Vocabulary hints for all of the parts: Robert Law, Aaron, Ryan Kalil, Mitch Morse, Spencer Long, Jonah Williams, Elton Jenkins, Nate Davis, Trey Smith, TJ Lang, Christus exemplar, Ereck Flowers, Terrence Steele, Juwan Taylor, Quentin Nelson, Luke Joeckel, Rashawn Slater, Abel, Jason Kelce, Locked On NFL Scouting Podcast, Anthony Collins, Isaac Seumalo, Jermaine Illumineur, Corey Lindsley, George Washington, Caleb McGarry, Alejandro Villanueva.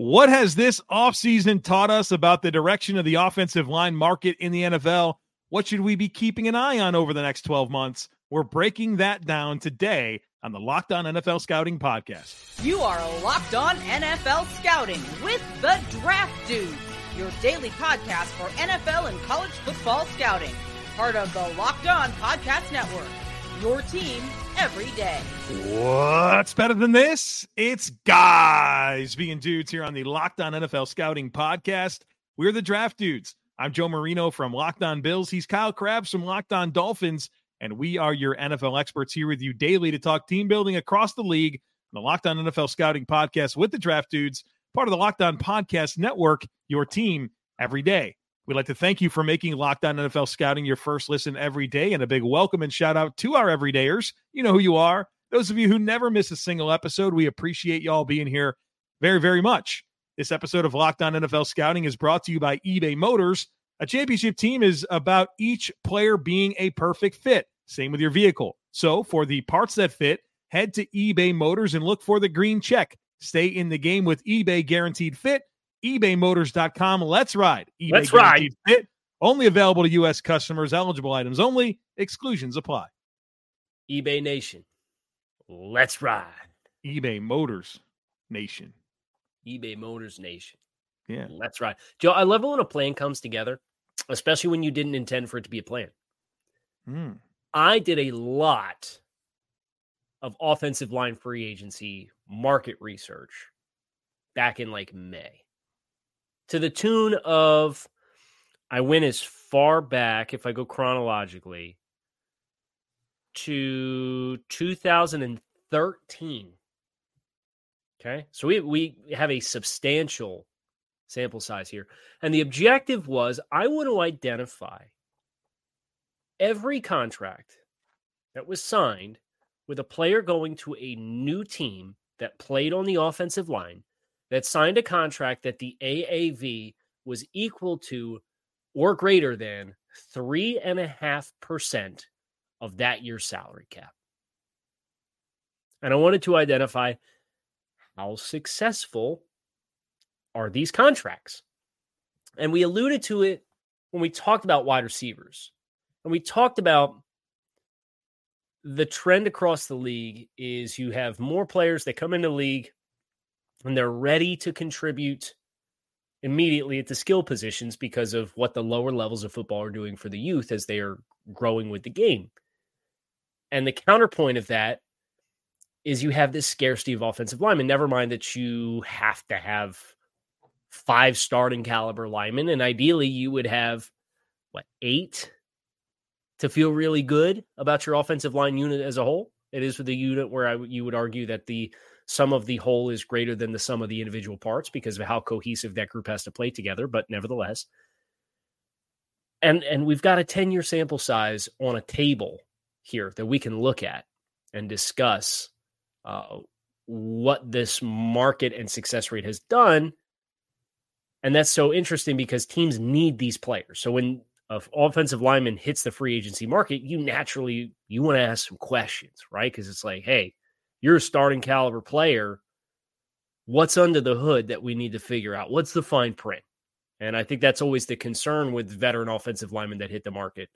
What has this offseason taught us about the direction of the offensive line market in the NFL? What should we be keeping an eye on over the next 12 months? We're breaking that down today on the Locked On NFL Scouting Podcast. You are Locked On NFL Scouting with the Draft Dude, your daily podcast for NFL and college football scouting. Part of the Locked On Podcast Network, your team every day. What's better than this? It's guys being dudes here on the Locked On NFL Scouting Podcast. We're the Draft Dudes. I'm Joe Marino from Locked On Bills. He's Kyle Krabs from Locked On Dolphins. And we are your NFL experts here with you daily to talk team building across the league on the Locked On NFL Scouting Podcast with the Draft Dudes, part of the Locked On Podcast Network, your team every day. We'd like to thank you for making Locked On NFL Scouting your first listen every day, and a big welcome and shout out to our everydayers. You know who you are. Those of you who never miss a single episode, we appreciate y'all being here very, very much. This episode of Locked On NFL Scouting is brought to you by eBay Motors. A championship team is about each player being a perfect fit. Same with your vehicle. So for the parts that fit, head to eBay Motors and look for the green check. Stay in the game with eBay Guaranteed Fit. eBayMotors.com. Let's ride. eBay Let's ride. Fit. Only available to U.S. customers. Eligible items only. Exclusions apply. eBay Nation. Let's ride. eBay Motors Nation. eBay Motors Nation. Yeah. Let's ride. Joe, I love it when a plan comes together, especially when you didn't intend for it to be a plan. I did a lot of offensive line free agency market research back in like May. To the tune of, I went as far back, if I go chronologically, to 2013. Okay, so we have a substantial sample size here. And the objective was, I want to identify every contract that was signed with a player going to a new team that played on the offensive line, that signed a contract that the AAV was equal to or greater than 3.5% of that year's salary cap. And I wanted to identify how successful are these contracts. And we alluded to it when we talked about wide receivers. And we talked about the trend across the league is you have more players that come into the league and they're ready to contribute immediately at the skill positions because of what the lower levels of football are doing for the youth as they are growing with the game. And the counterpoint of that is you have this scarcity of offensive linemen. Never mind that you have to have 5 starting caliber linemen, and ideally you would have, 8 to feel really good about your offensive line unit as a whole. It is the unit where you would argue that the sum of the whole is greater than the sum of the individual parts because of how cohesive that group has to play together, but nevertheless. And we've got a 10-year sample size on a table here that we can look at and discuss what this market and success rate has done. And that's so interesting because teams need these players. So when an offensive lineman hits the free agency market, you want to ask some questions, right? Because it's like, hey, you're a starting caliber player. What's under the hood that we need to figure out? What's the fine print? And I think that's always the concern with veteran offensive linemen that hit the market.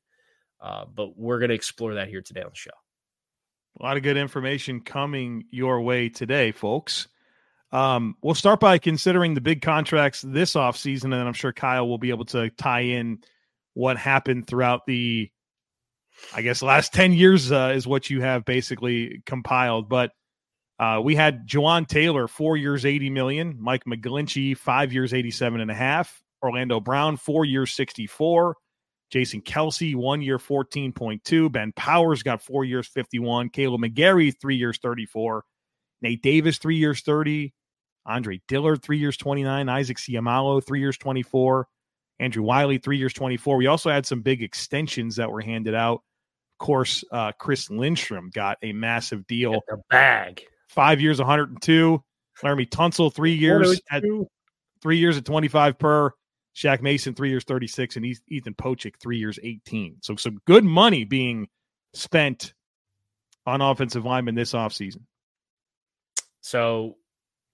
But we're going to explore that here today on the show. A lot of good information coming your way today, folks. We'll start by considering the big contracts this offseason, and I'm sure Kyle will be able to tie in what happened throughout the, last 10 years is what you have basically compiled. But we had Juwan Taylor, 4 years, $80 million. Mike McGlinchey, 5 years, $87.5 million. Orlando Brown, 4 years, $64 million. Jason Kelce, 1 year, $14.2 million. Ben Powers got 4 years, $51 million. Caleb McGarry, 3 years, $34 million. Nate Davis, 3 years, $30 million. Andre Dillard, 3 years, $29 million. Isaac Seumalo, 3 years, $24 million. Andrew Wiley, 3 years, $24 million. We also had some big extensions that were handed out. Of course, Chris Lindstrom got a massive deal. A bag. 5 years, $102 million. Laramie Tunsil, 3 years at $25 million per. Shaq Mason, 3 years, $36 million, and Ethan Pochick, 3 years, $18 million. So some good money being spent on offensive linemen this offseason. So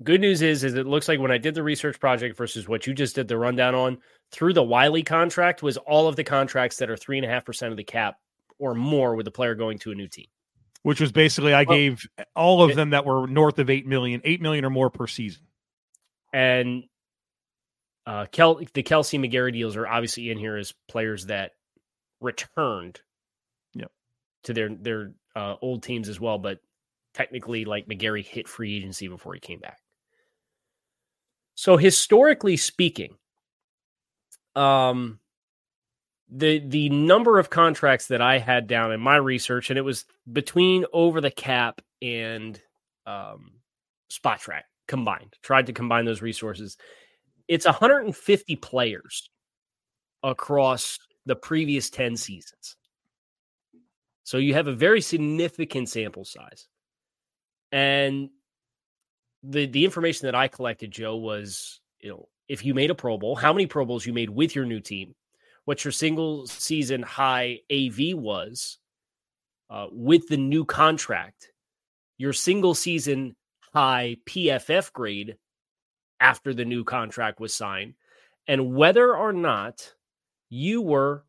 Good news is it looks like when I did the research project versus what you just did the rundown on, through the Wiley contract was all of the contracts that are 3.5% of the cap or more with the player going to a new team. Which was basically, I gave all of them that were north of $8 million or more per season. And the Kelce McGarry deals are obviously in here as players that returned to their old teams as well. But technically, like, McGarry hit free agency before he came back. So historically speaking, the number of contracts that I had down in my research, and it was between over the cap and spot track combined, tried to combine those resources. It's 150 players across the previous 10 seasons. So you have a very significant sample size. And the information that I collected, Joe, was, if you made a Pro Bowl, how many Pro Bowls you made with your new team, what your single season high AV was with the new contract, your single season high PFF grade after the new contract was signed, and whether or not you were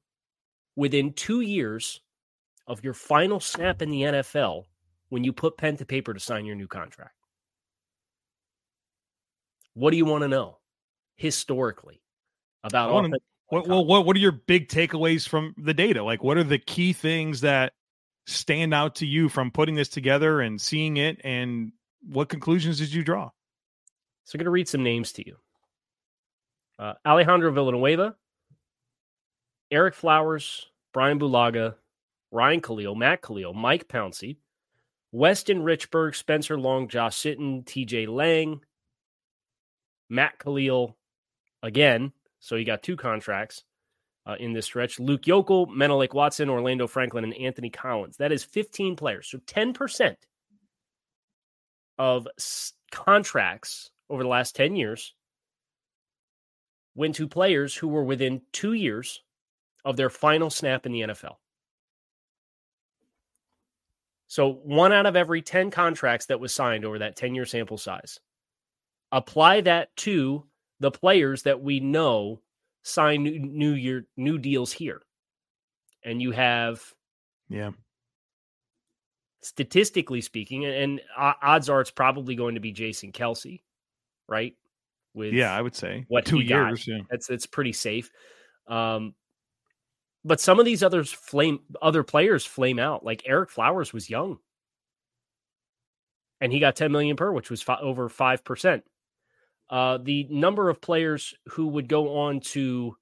within 2 years of your final snap in the NFL when you put pen to paper to sign your new contract. What do you want to know historically about what are your big takeaways from the data? Like, what are the key things that stand out to you from putting this together and seeing it? And what conclusions did you draw? So I'm going to read some names to you. Alejandro Villanueva, Ereck Flowers, Brian Bulaga, Ryan Kalil, Matt Kalil, Mike Pouncey, Weston Richburg, Spencer Long, Josh Sitton, TJ Lang, Matt Kalil again. So you got two contracts in this stretch. Luke Joeckel, Menelik Watson, Orlando Franklin, and Anthony Collins. That is 15 players. So 10% of contracts over the last 10 years went to players who were within 2 years of their final snap in the NFL. So one out of every 10 contracts that was signed over that 10-year sample size. Apply that to the players that we know sign new deals here. And you have, statistically speaking, and odds are it's probably going to be Jason Kelce, right? With I would say what 2 years. Yeah. That's pretty safe. But some of these other players flame out. Like Ereck Flowers was young, and he got $10 million per, which was over 5%. The number of players who would go on to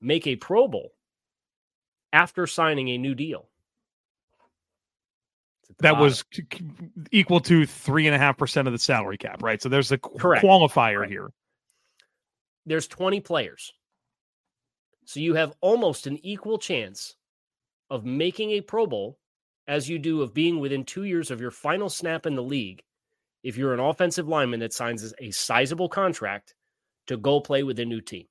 make a Pro Bowl after signing a new deal that was equal to 3.5% of the salary cap, right? So there's a qualifier here. There's 20 players. So you have almost an equal chance of making a Pro Bowl as you do of being within 2 years of your final snap in the league if you're an offensive lineman that signs a sizable contract to go play with a new team.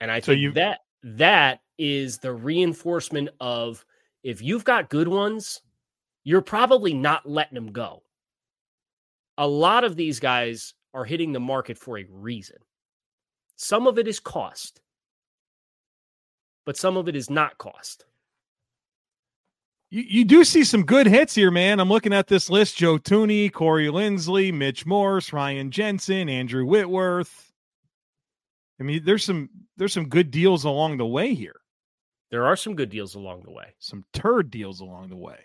And I think that is the reinforcement of, if you've got good ones, you're probably not letting them go. A lot of these guys are hitting the market for a reason. Some of it is cost, but some of it is not cost. You do see some good hits here, man. I'm looking at this list. Joe Thuney, Corey Lindsley, Mitch Morse, Ryan Jensen, Andrew Whitworth. I mean, there's some good deals along the way here. There are some good deals along the way. Some turd deals along the way.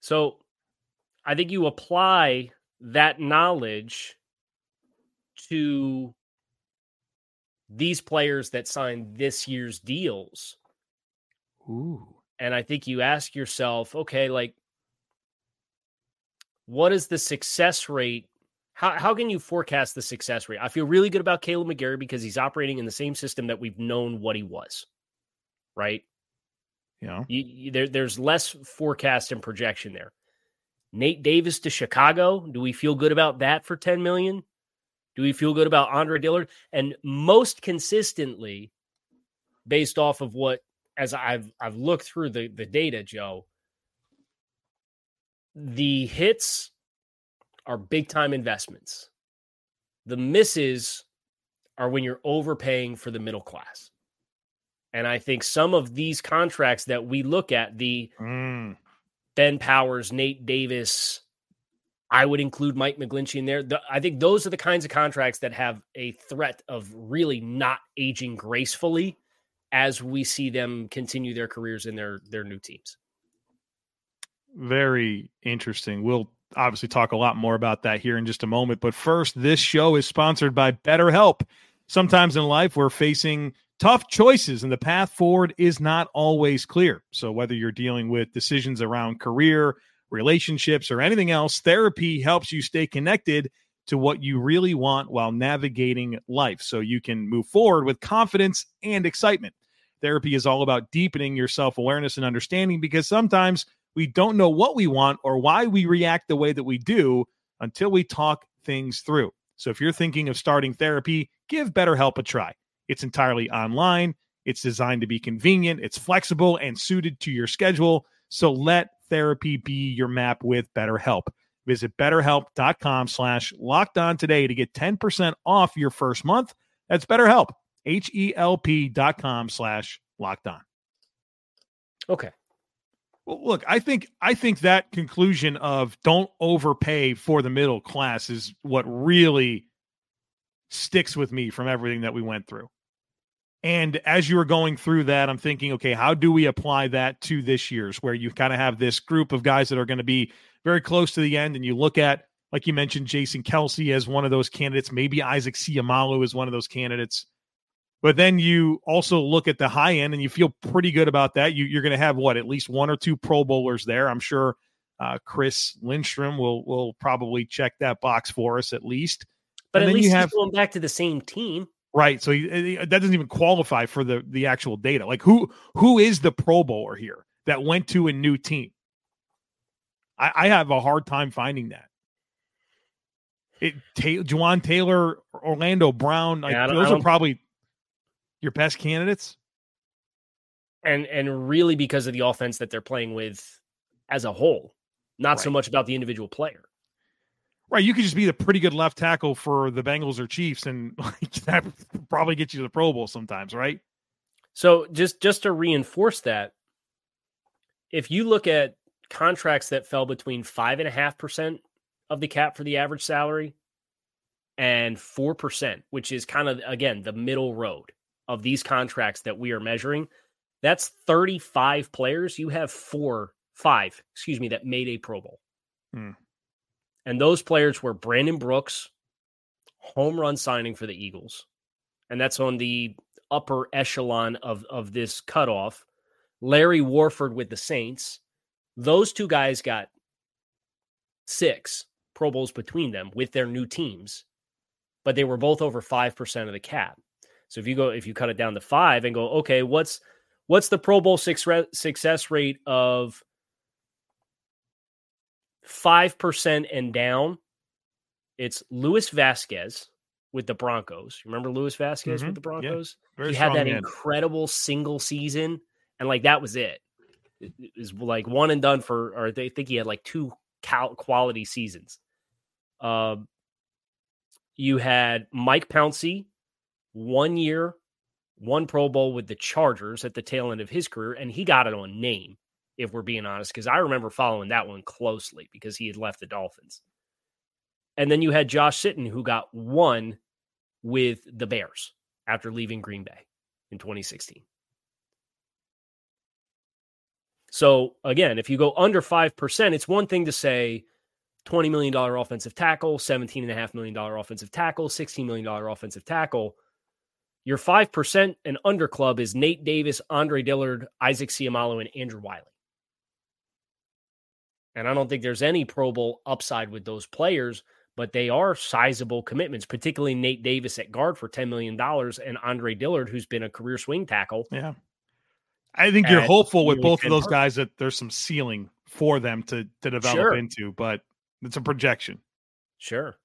So I think you apply that knowledge to these players that signed this year's deals. Ooh. And I think you ask yourself, okay, like, what is the success rate? How can you forecast the success rate? I feel really good about Caleb McGarry because he's operating in the same system that we've known what he was, right? Yeah. There's less forecast and projection there. Nate Davis to Chicago. Do we feel good about that for $10 million? Do we feel good about Andre Dillard? And most consistently, based off of what, as I've looked through the data, Joe, The hits are big-time investments. The misses are when you're overpaying for the middle class. And I think some of these contracts that we look at, the Ben Powers, Nate Davis, I would include Mike McGlinchey in there. I think those are the kinds of contracts that have a threat of really not aging gracefully as we see them continue their careers in their new teams. Very interesting. We'll obviously talk a lot more about that here in just a moment. But first, this show is sponsored by BetterHelp. Sometimes in life, we're facing tough choices, and the path forward is not always clear. So whether you're dealing with decisions around career, relationships, or anything else, therapy helps you stay connected to what you really want while navigating life so you can move forward with confidence and excitement. Therapy is all about deepening your self-awareness and understanding, because sometimes we don't know what we want or why we react the way that we do until we talk things through. So if you're thinking of starting therapy, give BetterHelp a try. It's entirely online. It's designed to be convenient. It's flexible and suited to your schedule. So let therapy be your map with BetterHelp. Visit BetterHelp.com/lockedon today to get 10% off your first month. That's BetterHelp, HELP.com/lockedon. Okay. Well, look, I think that conclusion of don't overpay for the middle class is what really sticks with me from everything that we went through. And as you were going through that, I'm thinking, okay, how do we apply that to this year's, where you kind of have this group of guys that are going to be very close to the end, and you look at, like you mentioned, Jason Kelce as one of those candidates, maybe Isaac Seumalo is one of those candidates. But then you also look at the high end, and you feel pretty good about that. You're going to have, at least one or two Pro Bowlers there. I'm sure Chris Lindstrom will probably check that box for us at least. But at least he's going back to the same team. Right, so that doesn't even qualify for the actual data. Like, who is the Pro Bowler here that went to a new team? I have a hard time finding that. Juwan Taylor, Orlando Brown, those are probably your best candidates. And really because of the offense that they're playing with as a whole, not so much about the individual player. Right, you could just be the pretty good left tackle for the Bengals or Chiefs, and that probably gets you to the Pro Bowl sometimes, right? So just to reinforce that, if you look at contracts that fell between 5.5% of the cap for the average salary and 4%, which is kind of, again, the middle road of these contracts that we are measuring, that's 35 players. You have five that made a Pro Bowl. And those players were Brandon Brooks, home run signing for the Eagles. And that's on the upper echelon of this cutoff. Larry Warford with the Saints. Those two guys got 6 Pro Bowls between them with their new teams, but they were both over 5% of the cap. So if you cut it down to 5 and go, okay, what's the Pro Bowl success rate of 5% and down? It's Louis Vasquez with the Broncos. Remember Louis Vasquez with the Broncos? Yeah, he had that incredible single season, and that was it. It was one and done or they think he had 2 quality seasons. You had Mike Pouncey, 1 year, 1 Pro Bowl with the Chargers at the tail end of his career, and he got it on name, if we're being honest, because I remember following that one closely because he had left the Dolphins. And then you had Josh Sitton, who got 1 with the Bears after leaving Green Bay in 2016. So, again, if you go under 5%, it's one thing to say $20 million offensive tackle, $17.5 million offensive tackle, $16 million offensive tackle. Your 5% and under club is Nate Davis, Andre Dillard, Isaac Seumalo, and Andrew Wiley. And I don't think there's any Pro Bowl upside with those players, but they are sizable commitments, particularly Nate Davis at guard for $10 million and Andre Dillard, who's been a career swing tackle. Yeah. I think you're hopeful with both of those guys that there's some ceiling for them to develop into, but it's a projection. Sure.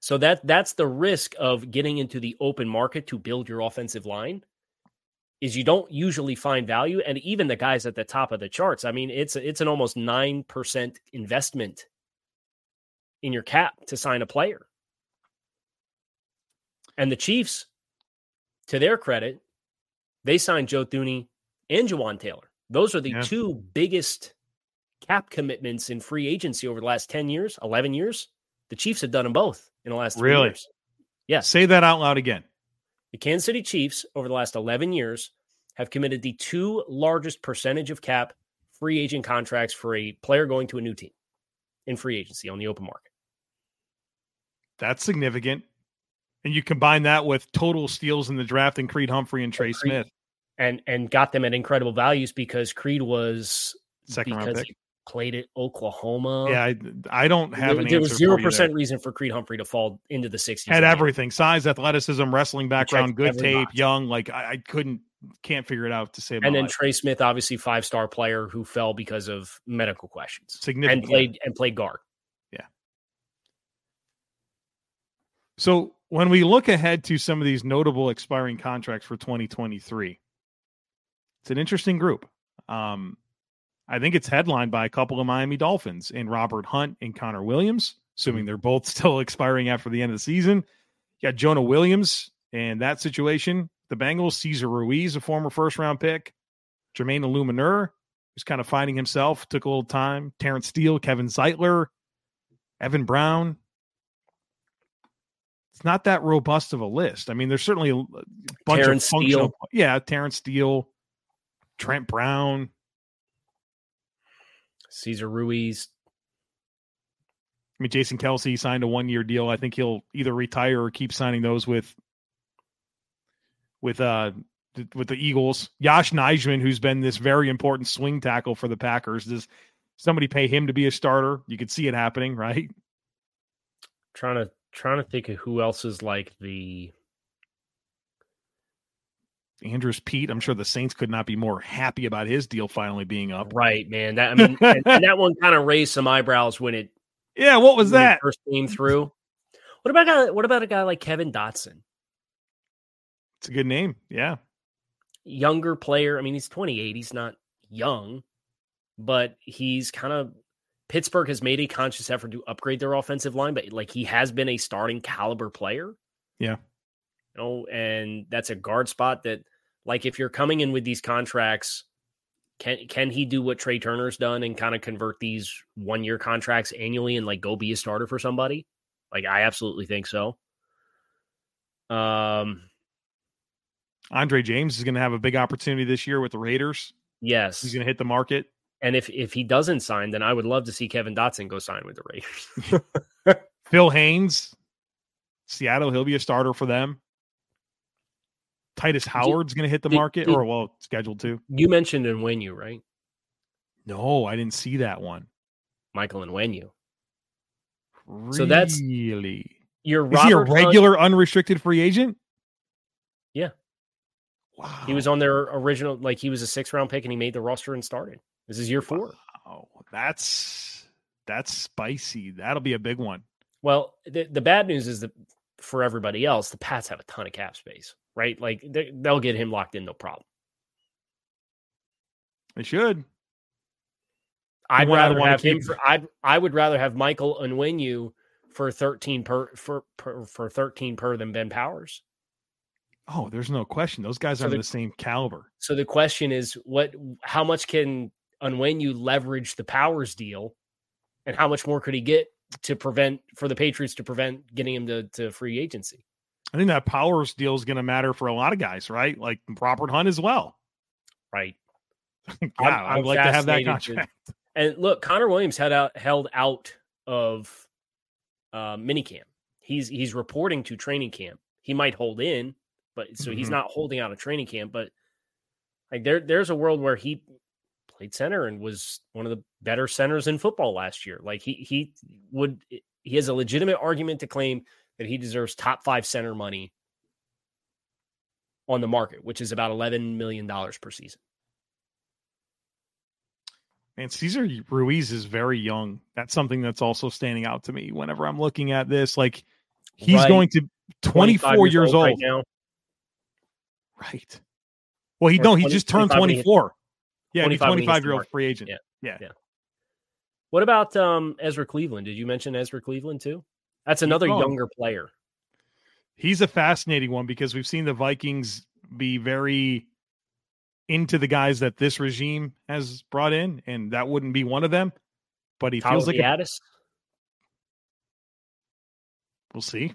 So that's the risk of getting into the open market to build your offensive line is you don't usually find value. And even the guys at the top of the charts, I mean, it's an almost 9% investment in your cap to sign a player. And the Chiefs, to their credit, they signed Joe Thuney and Juwan Taylor. Those are the two biggest cap commitments in free agency over the last 10 years, 11 years. The Chiefs have done them both in the last 3 years. Yes. Say that out loud again. The Kansas City Chiefs over the last 11 years have committed the two largest percentage of cap free agent contracts for a player going to a new team in free agency on the open market. That's significant. And you combine that with total steals in the draft and Creed Humphrey and Trey Smith. And got them at incredible values because Creed was second round pick. He played at Oklahoma. Yeah, I don't have an answer. There was 0% reason for Creed Humphrey to fall into the 60s. Had everything: size, athleticism, wrestling background, good tape, young. Like I can't figure it out to save my life. And then Trey Smith, obviously 5-star player who fell because of medical questions. Significant. And played guard. Yeah. So when we look ahead to some of these notable expiring contracts for 2023, it's an interesting group. I think it's headlined by a couple of Miami Dolphins in Robert Hunt and Connor Williams, assuming they're both still expiring after the end of the season. You got Jonah Williams and that situation. The Bengals, Cesar Ruiz, a former first-round pick. Jermaine Illumineur, who's kind of finding himself, took a little time. Terrence Steele, Kevin Zeitler, Evan Brown. It's not that robust of a list. I mean, there's certainly a bunch of functional. Steele. Yeah, Terrence Steele, Trent Brown. Cesar Ruiz. I mean, Jason Kelce signed a 1-year deal. I think he'll either retire or keep signing those with the Eagles. Josh Nijman, who's been this very important swing tackle for the Packers. Does somebody pay him to be a starter? You could see it happening, right? Trying to think of who else is like the Andrews Pete. I'm sure the Saints could not be more happy about his deal finally being up. Right, man. And that one kind of raised some eyebrows when it. Yeah, what was that? First came through. What about a guy like Kevin Dotson? It's a good name. Yeah. Younger player. I mean, he's 28. He's not young, but he's kind of. Pittsburgh has made a conscious effort to upgrade their offensive line, but like he has been a starting caliber player. Yeah. You know, and that's a guard spot that, like, if you're coming in with these contracts, can he do what Trey Turner's done and kind of convert these 1-year contracts annually and like go be a starter for somebody? Like, I absolutely think so. Andre James is going to have a big opportunity this year with the Raiders. Yes. He's going to hit the market. And if he doesn't sign, then I would love to see Kevin Dotson go sign with the Raiders. Phil Haynes, Seattle, he'll be a starter for them. Titus Howard's going to hit the market, scheduled to. You mentioned Onwenu, right? No, I didn't see that one. Michael Onwenu. Really? So that's your Robert. Is he a regular unrestricted free agent? Yeah. Wow. He was on their original, like he was a 6th-round pick and he made the roster and started. This is year 4. Wow, that's spicy. That'll be a big one. Well, the bad news is that for everybody else, the Pats have a ton of cap space, right? Like they'll get him locked in, no problem. They should. I would rather have Michael Onwenu for 13 for 13 per than Ben Powers. Oh, there's no question. Those guys are the same caliber. So the question is, how much can Onwenu leverage the Powers deal, and how much more could he get for the Patriots to prevent getting him to free agency? I think that Powers deal is going to matter for a lot of guys, right? Like Robert Hunt as well. Right. Yeah, I'd like to have that contract. And look, Connor Williams held out of minicamp. He's reporting to training camp. He might hold in, but so he's not holding out of training camp, but like there's a world where he played center and was one of the better centers in football last year. Like he has a legitimate argument to claim that he deserves top 5 center money on the market, which is about $11 million per season. And Cesar Ruiz is very young. That's something that's also standing out to me whenever I'm looking at this. Like he's going to 24 years old. Right now. Right. Well, he just turned 24. Yeah, he's a 25-year-old free agent. Yeah. What about Ezra Cleveland? Did you mention Ezra Cleveland too? That's another younger player. He's a fascinating one because we've seen the Vikings be very into the guys that this regime has brought in, and that wouldn't be one of them. But he feels like we'll see.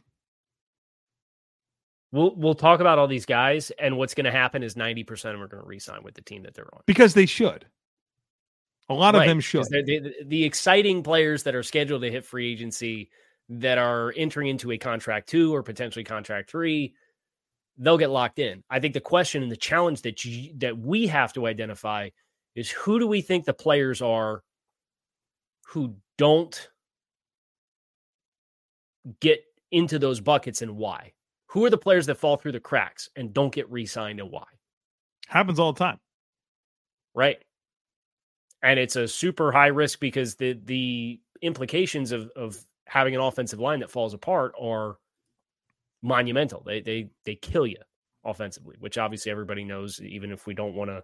We'll talk about all these guys, and what's going to happen is 90% of them are going to re-sign with the team that they're on. Because they should. A lot of them should. The exciting players that are scheduled to hit free agency that are entering into a contract 2 or potentially contract 3, they'll get locked in. I think the question and the challenge that we have to identify is, who do we think the players are who don't get into those buckets, and why? Who are the players that fall through the cracks and don't get re-signed, and why? Happens all the time. Right. And it's a super high risk because the implications of having an offensive line that falls apart are monumental. They kill you offensively, which obviously everybody knows, even if we don't want to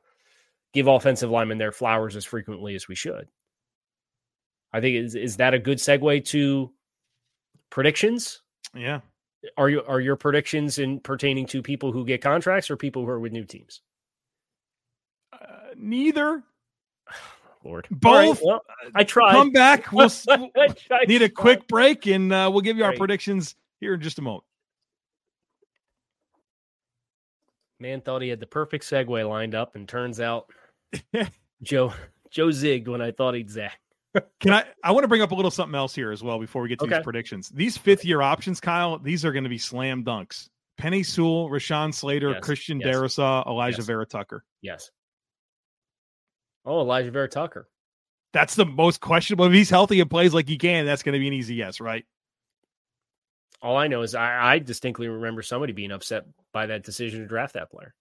give offensive linemen their flowers as frequently as we should. I think, is that a good segue to predictions? Yeah. Are your predictions in pertaining to people who get contracts or people who are with new teams? Neither. Lord. Both. Right, well, I tried. Come back. We'll need a quick break, and we'll give you our predictions here in just a moment. Man thought he had the perfect segue lined up, and turns out Joe zigged when I thought he'd zag. Can I want to bring up a little something else here as well before we get to these predictions. These fifth-year options, Kyle, these are going to be slam dunks. Penei Sewell, Rashawn Slater, Christian Darrisaw, Elijah Vera Tucker. Yes. Oh, Elijah Vera Tucker. That's the most questionable. If he's healthy and plays like he can, that's going to be an easy yes, right? All I know is I distinctly remember somebody being upset by that decision to draft that player.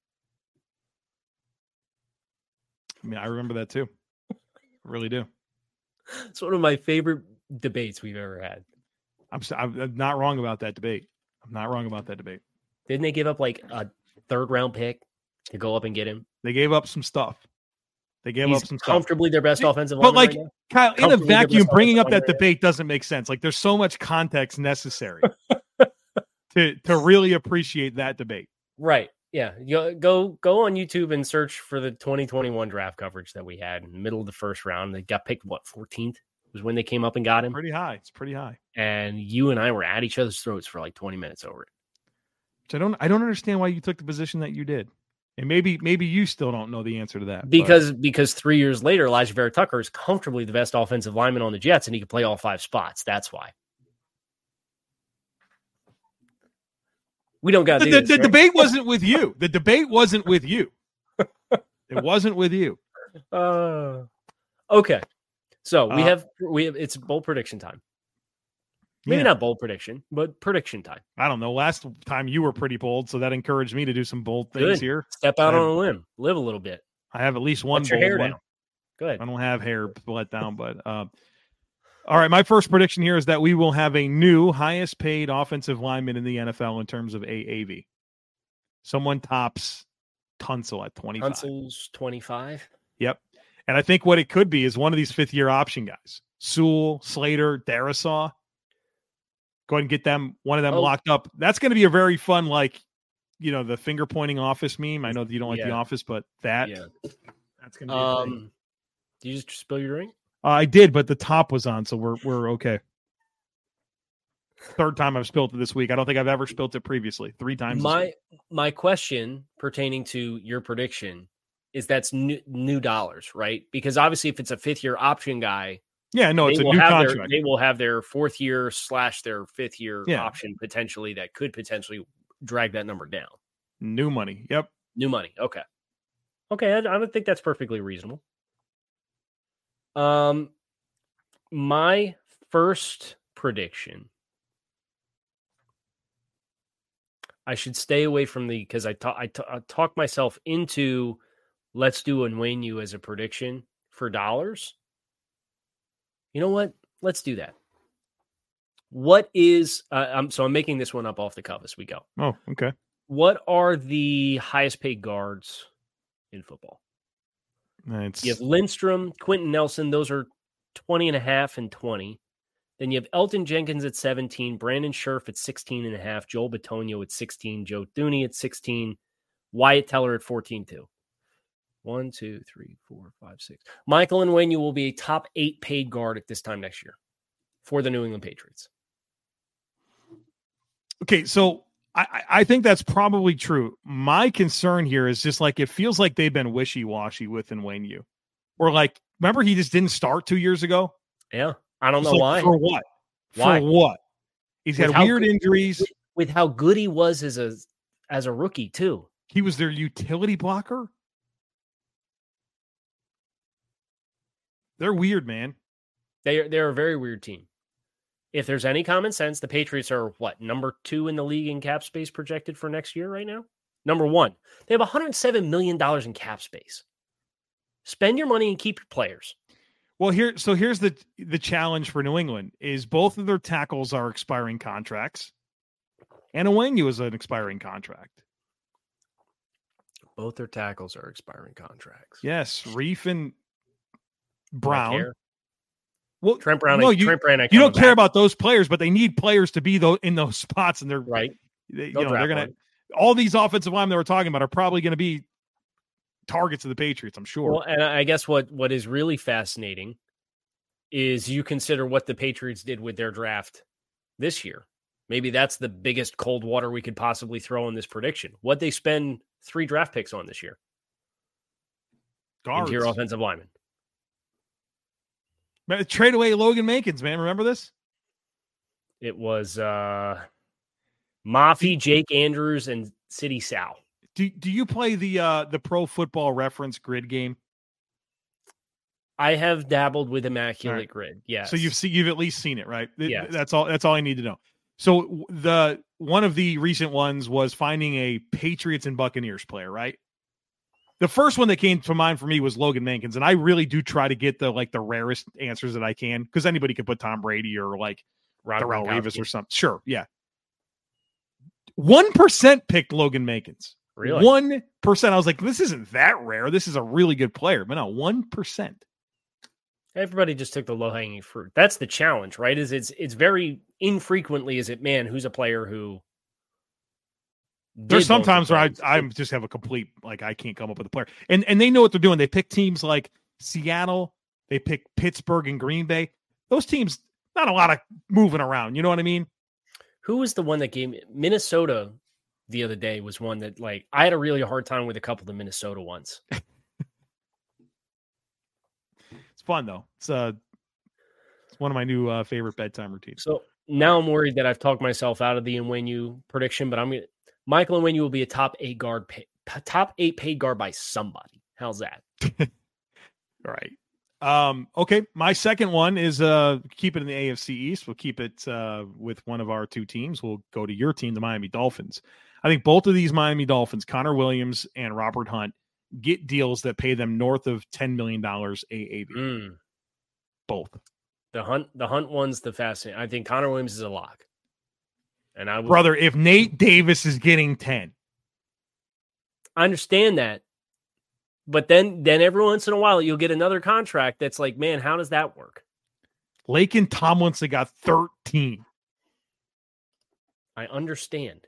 I mean, I remember that too. I really do. It's one of my favorite debates we've ever had. I'm not wrong about that debate. Didn't they give up like a third-round pick to go up and get him? They gave up some stuff. He's up some comfortably stuff. Their best offensive lineman. But like right now, Kyle, in a vacuum, bringing up that debate doesn't make sense. Like, there's so much context necessary to really appreciate that debate. Right. Yeah. Go on YouTube and search for the 2021 draft coverage that we had in the middle of the first round. They got picked, 14th was when they came up and got him. Pretty high. It's pretty high. And you and I were at each other's throats for like 20 minutes over it. Which I don't understand why you took the position that you did. And maybe you still don't know the answer to that. Because 3 years later, Elijah Vera Tucker is comfortably the best offensive lineman on the Jets, and he can play all 5 spots. That's why. We don't got the debate wasn't with you. The debate wasn't with you. It wasn't with you. Okay. So we have it's bold prediction time. Maybe not bold prediction, but prediction time. I don't know. Last time you were pretty bold, so that encouraged me to do some bold things here. Step out on a limb. Live a little bit. I have at least one bold one. Go ahead. I don't have hair let down, but all right, my first prediction here is that we will have a new highest-paid offensive lineman in the NFL in terms of AAV. Someone tops Tunsil at 25. Tunsil's 25? Yep. And I think what it could be is one of these fifth-year option guys. Sewell, Slater, Darrisaw. Go ahead and get them, one of them locked up. That's going to be a very fun, the finger-pointing office meme. I know that you don't like The Office, but that's going to be a thing. Did you just spill your drink? I did, but the top was on, so we're okay. Third time I've spilled it this week. I don't think I've ever spilled it previously. 3 times. My question pertaining to your prediction is that's new dollars, right? Because obviously, if it's a fifth-year option guy, it's a new contract. They will have their fourth-year / their fifth-year option potentially that could potentially drag that number down. New money. Yep. New money. Okay. I don't think that's perfectly reasonable. My first prediction, I should stay away from because I talk myself into let's do Onwenu as a prediction for dollars. You know what? Let's do that. What is, I'm making this one up off the cuff as we go. Oh, okay. What are the highest paid guards in football. Nice. You have Lindstrom, Quentin Nelson. Those are 20 and a half and 20. Then you have Elton Jenkins at 17, Brandon Scherf at 16 and a half, Joel Bitonio at 16, Joe Thuney at 16, Wyatt Teller at 14-2. 1, 2, 3, 4, 5, 6. Michael Onwenu will be a top 8 paid guard at this time next year for the New England Patriots. Okay, so I think that's probably true. My concern here is just like it feels like they've been wishy-washy with Onwenu. Or like, remember he just didn't start 2 years ago? Yeah, I don't know why. For what? Why? For what? He's had weird injuries. With how good he was as a rookie, too. He was their utility blocker? They're weird, man. They're a very weird team. If there's any common sense, the Patriots are, what, number 2 in the league in cap space projected for next year right now? Number 1. They have $107 million in cap space. Spend your money and keep your players. Well, here's the challenge for New England is both of their tackles are expiring contracts, and Onwenu is an expiring contract. Both their tackles are expiring contracts. Yes, Reef and Brown. Well, Trent Brown. No, you don't care about those players, but they need players to be in those spots, and they're right. They're gonna. All these offensive linemen that we're talking about are probably going to be targets of the Patriots, I'm sure. Well, and I guess what is really fascinating is you consider what the Patriots did with their draft this year. Maybe that's the biggest cold water we could possibly throw in this prediction. What they spend 3 draft picks on this year, guards, interior offensive linemen. Trade away Logan Mankins, man. Remember this? It was Mafi, Jake Andrews, and City Sal. Do you play the Pro Football Reference grid game? I have dabbled with Immaculate Grid. Yes. So you've at least seen it, right? Yes. That's all I need to know. So the one of the recent ones was finding a Patriots and Buccaneers player, right? The first one that came to mind for me was Logan Mankins, and I really do try to get the rarest answers that I can because anybody could put Tom Brady or like Darrelle Revis or something. Sure, yeah. 1% picked Logan Mankins. Really? 1%. I was like, this isn't that rare. This is a really good player, but no, 1%. Everybody just took the low hanging fruit. That's the challenge, right? Is it's very infrequently is it, man? Who's a player who? There's sometimes where I just have a complete, like, I can't come up with a player. And they know what they're doing. They pick teams like Seattle. They pick Pittsburgh and Green Bay. Those teams, not a lot of moving around. You know what I mean? Who was the one that gave Minnesota the other day was one that, like, I had a really hard time with a couple of the Minnesota ones. It's fun, though. It's one of my new favorite bedtime routines. So now I'm worried that I've talked myself out of the Onwenu prediction, but I'm going to. Michael Onwenu will be a top eight paid guard by somebody. How's that? All right. Okay. My second one is keep it in the AFC East. We'll keep it with one of our two teams. We'll go to your team, the Miami Dolphins. I think both of these Miami Dolphins, Connor Williams and Robert Hunt, get deals that pay them north of $10 million AAV. Mm. Both. The Hunt one's the fascinating. I think Connor Williams is a lock. And I would, brother, if Nate Davis is getting 10, I understand that, but then every once in a while you'll get another contract that's like, man, how does that work? Lake and Tomlinson got 13. I understand,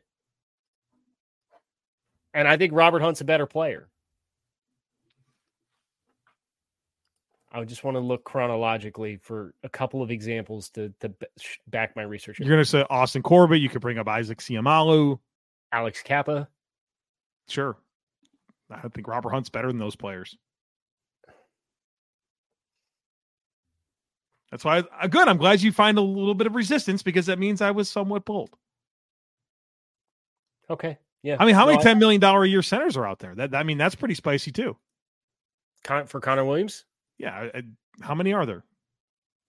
and I think Robert Hunt's a better player. I just want to look chronologically for a couple of examples to back my research. You're going to say Austin Corbett. You could bring up Isaac Seumalo. Alex Kappa. Sure. I think Robert Hunt's better than those players. That's why, good, I'm glad you find a little bit of resistance because that means I was somewhat bold. Okay, yeah. I mean, how many $10 million a year centers are out there? That's pretty spicy too. For Connor Williams? Yeah, how many are there?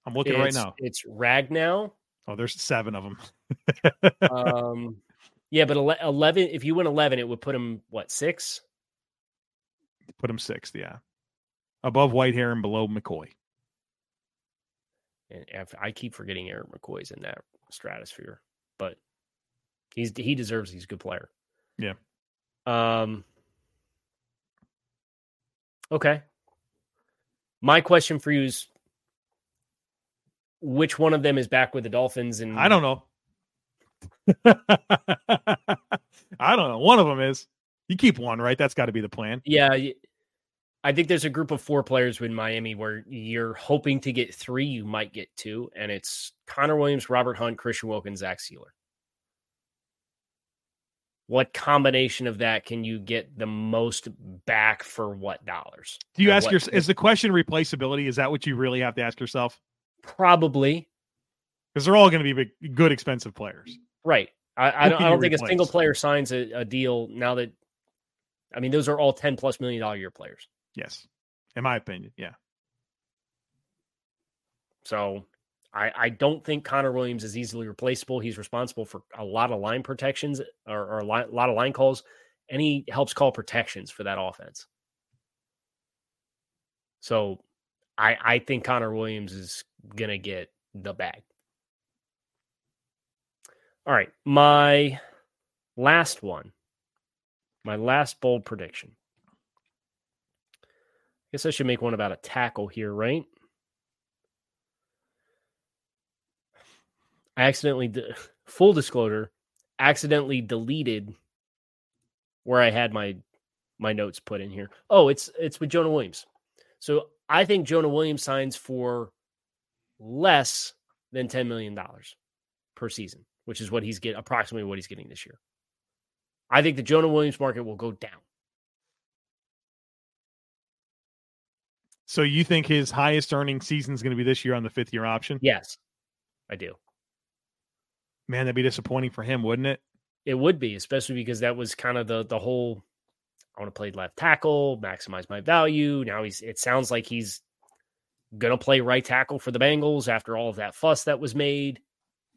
I'm looking right now. It's Ragnow. Oh, there's 7 of them. Yeah, but 11. If you went 11, it would put him what 6? Put him 6th, yeah, above Whitehair and below McCoy. And I keep forgetting Eric McCoy's in that stratosphere, but he deserves. He's a good player. Yeah. Okay. My question for you is, which one of them is back with the Dolphins? And I don't know. I don't know. One of them is. You keep one, right? That's got to be the plan. Yeah. I think there's a group of four players in Miami where you're hoping to get three. You might get two. And it's Connor Williams, Robert Hunt, Christian Wilkins, Zach Sealer. What combination of that can you get the most back for what dollars? Do you ask yourself, is the question replaceability? Is that what you really have to ask yourself? Probably. Because they're all going to be big, good, expensive players. Right. I don't think a single player signs a deal now that, I mean, those are all $10+ million year players. Yes. In my opinion. Yeah. So I don't think Connor Williams is easily replaceable. He's responsible for a lot of line protections or a lot of line calls, and he helps call protections for that offense. So I think Connor Williams is going to get the bag. All right. My last one, my last bold prediction. I guess I should make one about a tackle here, right? I accidentally, full disclosure, accidentally deleted where I had my notes put in here. Oh, it's with Jonah Williams. So I think Jonah Williams signs for less than $10 million per season, which is what he's getting, approximately what he's getting this year. I think the Jonah Williams market will go down. So you think his highest earning season is going to be this year on the 5th-year option? Yes, I do. Man, that'd be disappointing for him, wouldn't it? It would be, especially because that was kind of the whole, I want to play left tackle, maximize my value. Now it sounds like he's going to play right tackle for the Bengals after all of that fuss that was made.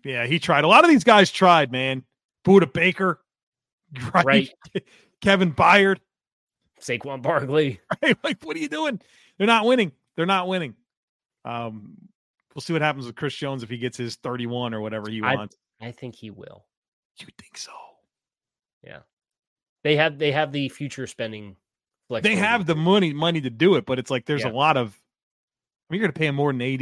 Yeah, he tried. A lot of these guys tried, man. Budda Baker. Right. Kevin Byard. Saquon Barkley. Right? Like, what are you doing? They're not winning. We'll see what happens with Chris Jones if he gets his 31 or whatever he wants. I think he will. You think so? Yeah. They have the future spending flexibility. They have the money to do it, but it's like there's a lot of, I mean, you're going to pay him more than AD.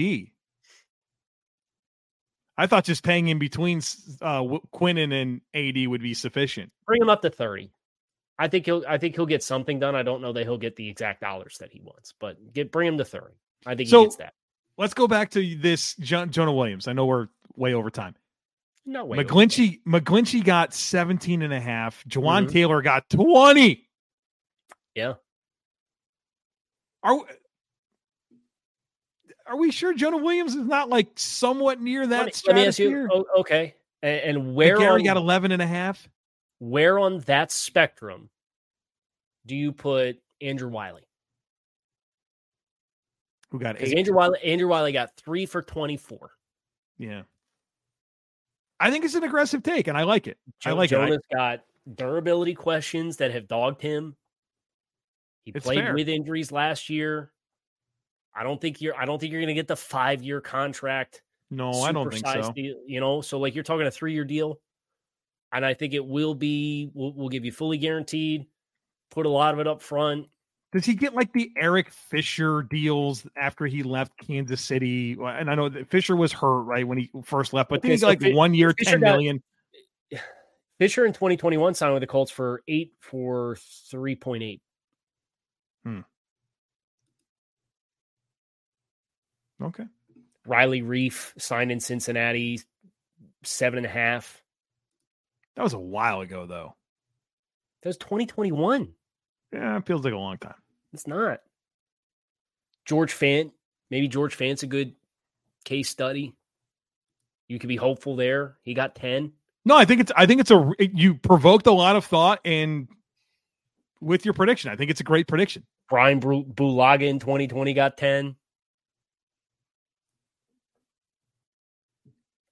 I thought just paying in between Quinnen and AD would be sufficient. Bring him up to 30. I think he'll get something done. I don't know that he'll get the exact dollars that he wants, but bring him to 30. I think he gets that. Let's go back to this Jonah Williams. I know we're way over time. No way. McGlinchey got 17.5. Juwan Taylor got 20. Yeah. Are we sure Jonah Williams is not like somewhat near that stratosphere? Oh, okay. And where McGarry got 11.5? Where on that spectrum do you put Andrew Wiley? Who got 8? Andrew Wiley got 3 for 24. Yeah. I think it's an aggressive take, and I like it. Jonah's got durability questions that have dogged him. He played with injuries last year. I don't think you're going to get the 5-year contract. No, I don't think so. Deal, you know, so like you're talking a 3-year deal, and I think it will be. We'll give you fully guaranteed. Put a lot of it up front. Does he get like the Eric Fisher deals after he left Kansas City? And I know that Fisher was hurt right when he first left, but he's like 1 year, $10 million. Fisher in 2021 signed with the Colts for 8 for 3.8. Hmm. Okay. Riley Reef signed in Cincinnati, 7.5. That was a while ago, though. That was 2021. Yeah, it feels like a long time. It's not. George Fant. Maybe George Fant's a good case study. You could be hopeful there. He got 10. No, I think you provoked a lot of thought and with your prediction. I think it's a great prediction. Brian Bulaga in 2020 got 10.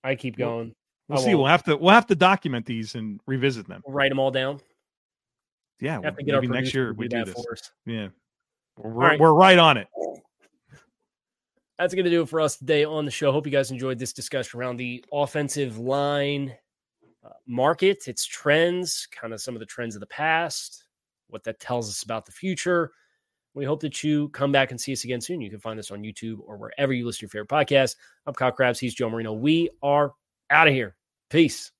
I keep going. We'll see. We'll have to document these and revisit them. We'll write them all down. Yeah, we'll maybe next year we do this. Yeah, we're right on it. That's going to do it for us today on the show. Hope you guys enjoyed this discussion around the offensive line market, its trends, kind of some of the trends of the past, what that tells us about the future. We hope that you come back and see us again soon. You can find us on YouTube or wherever you listen to your favorite podcast. I'm Kyle Krabs. He's Joe Marino. We are out of here. Peace.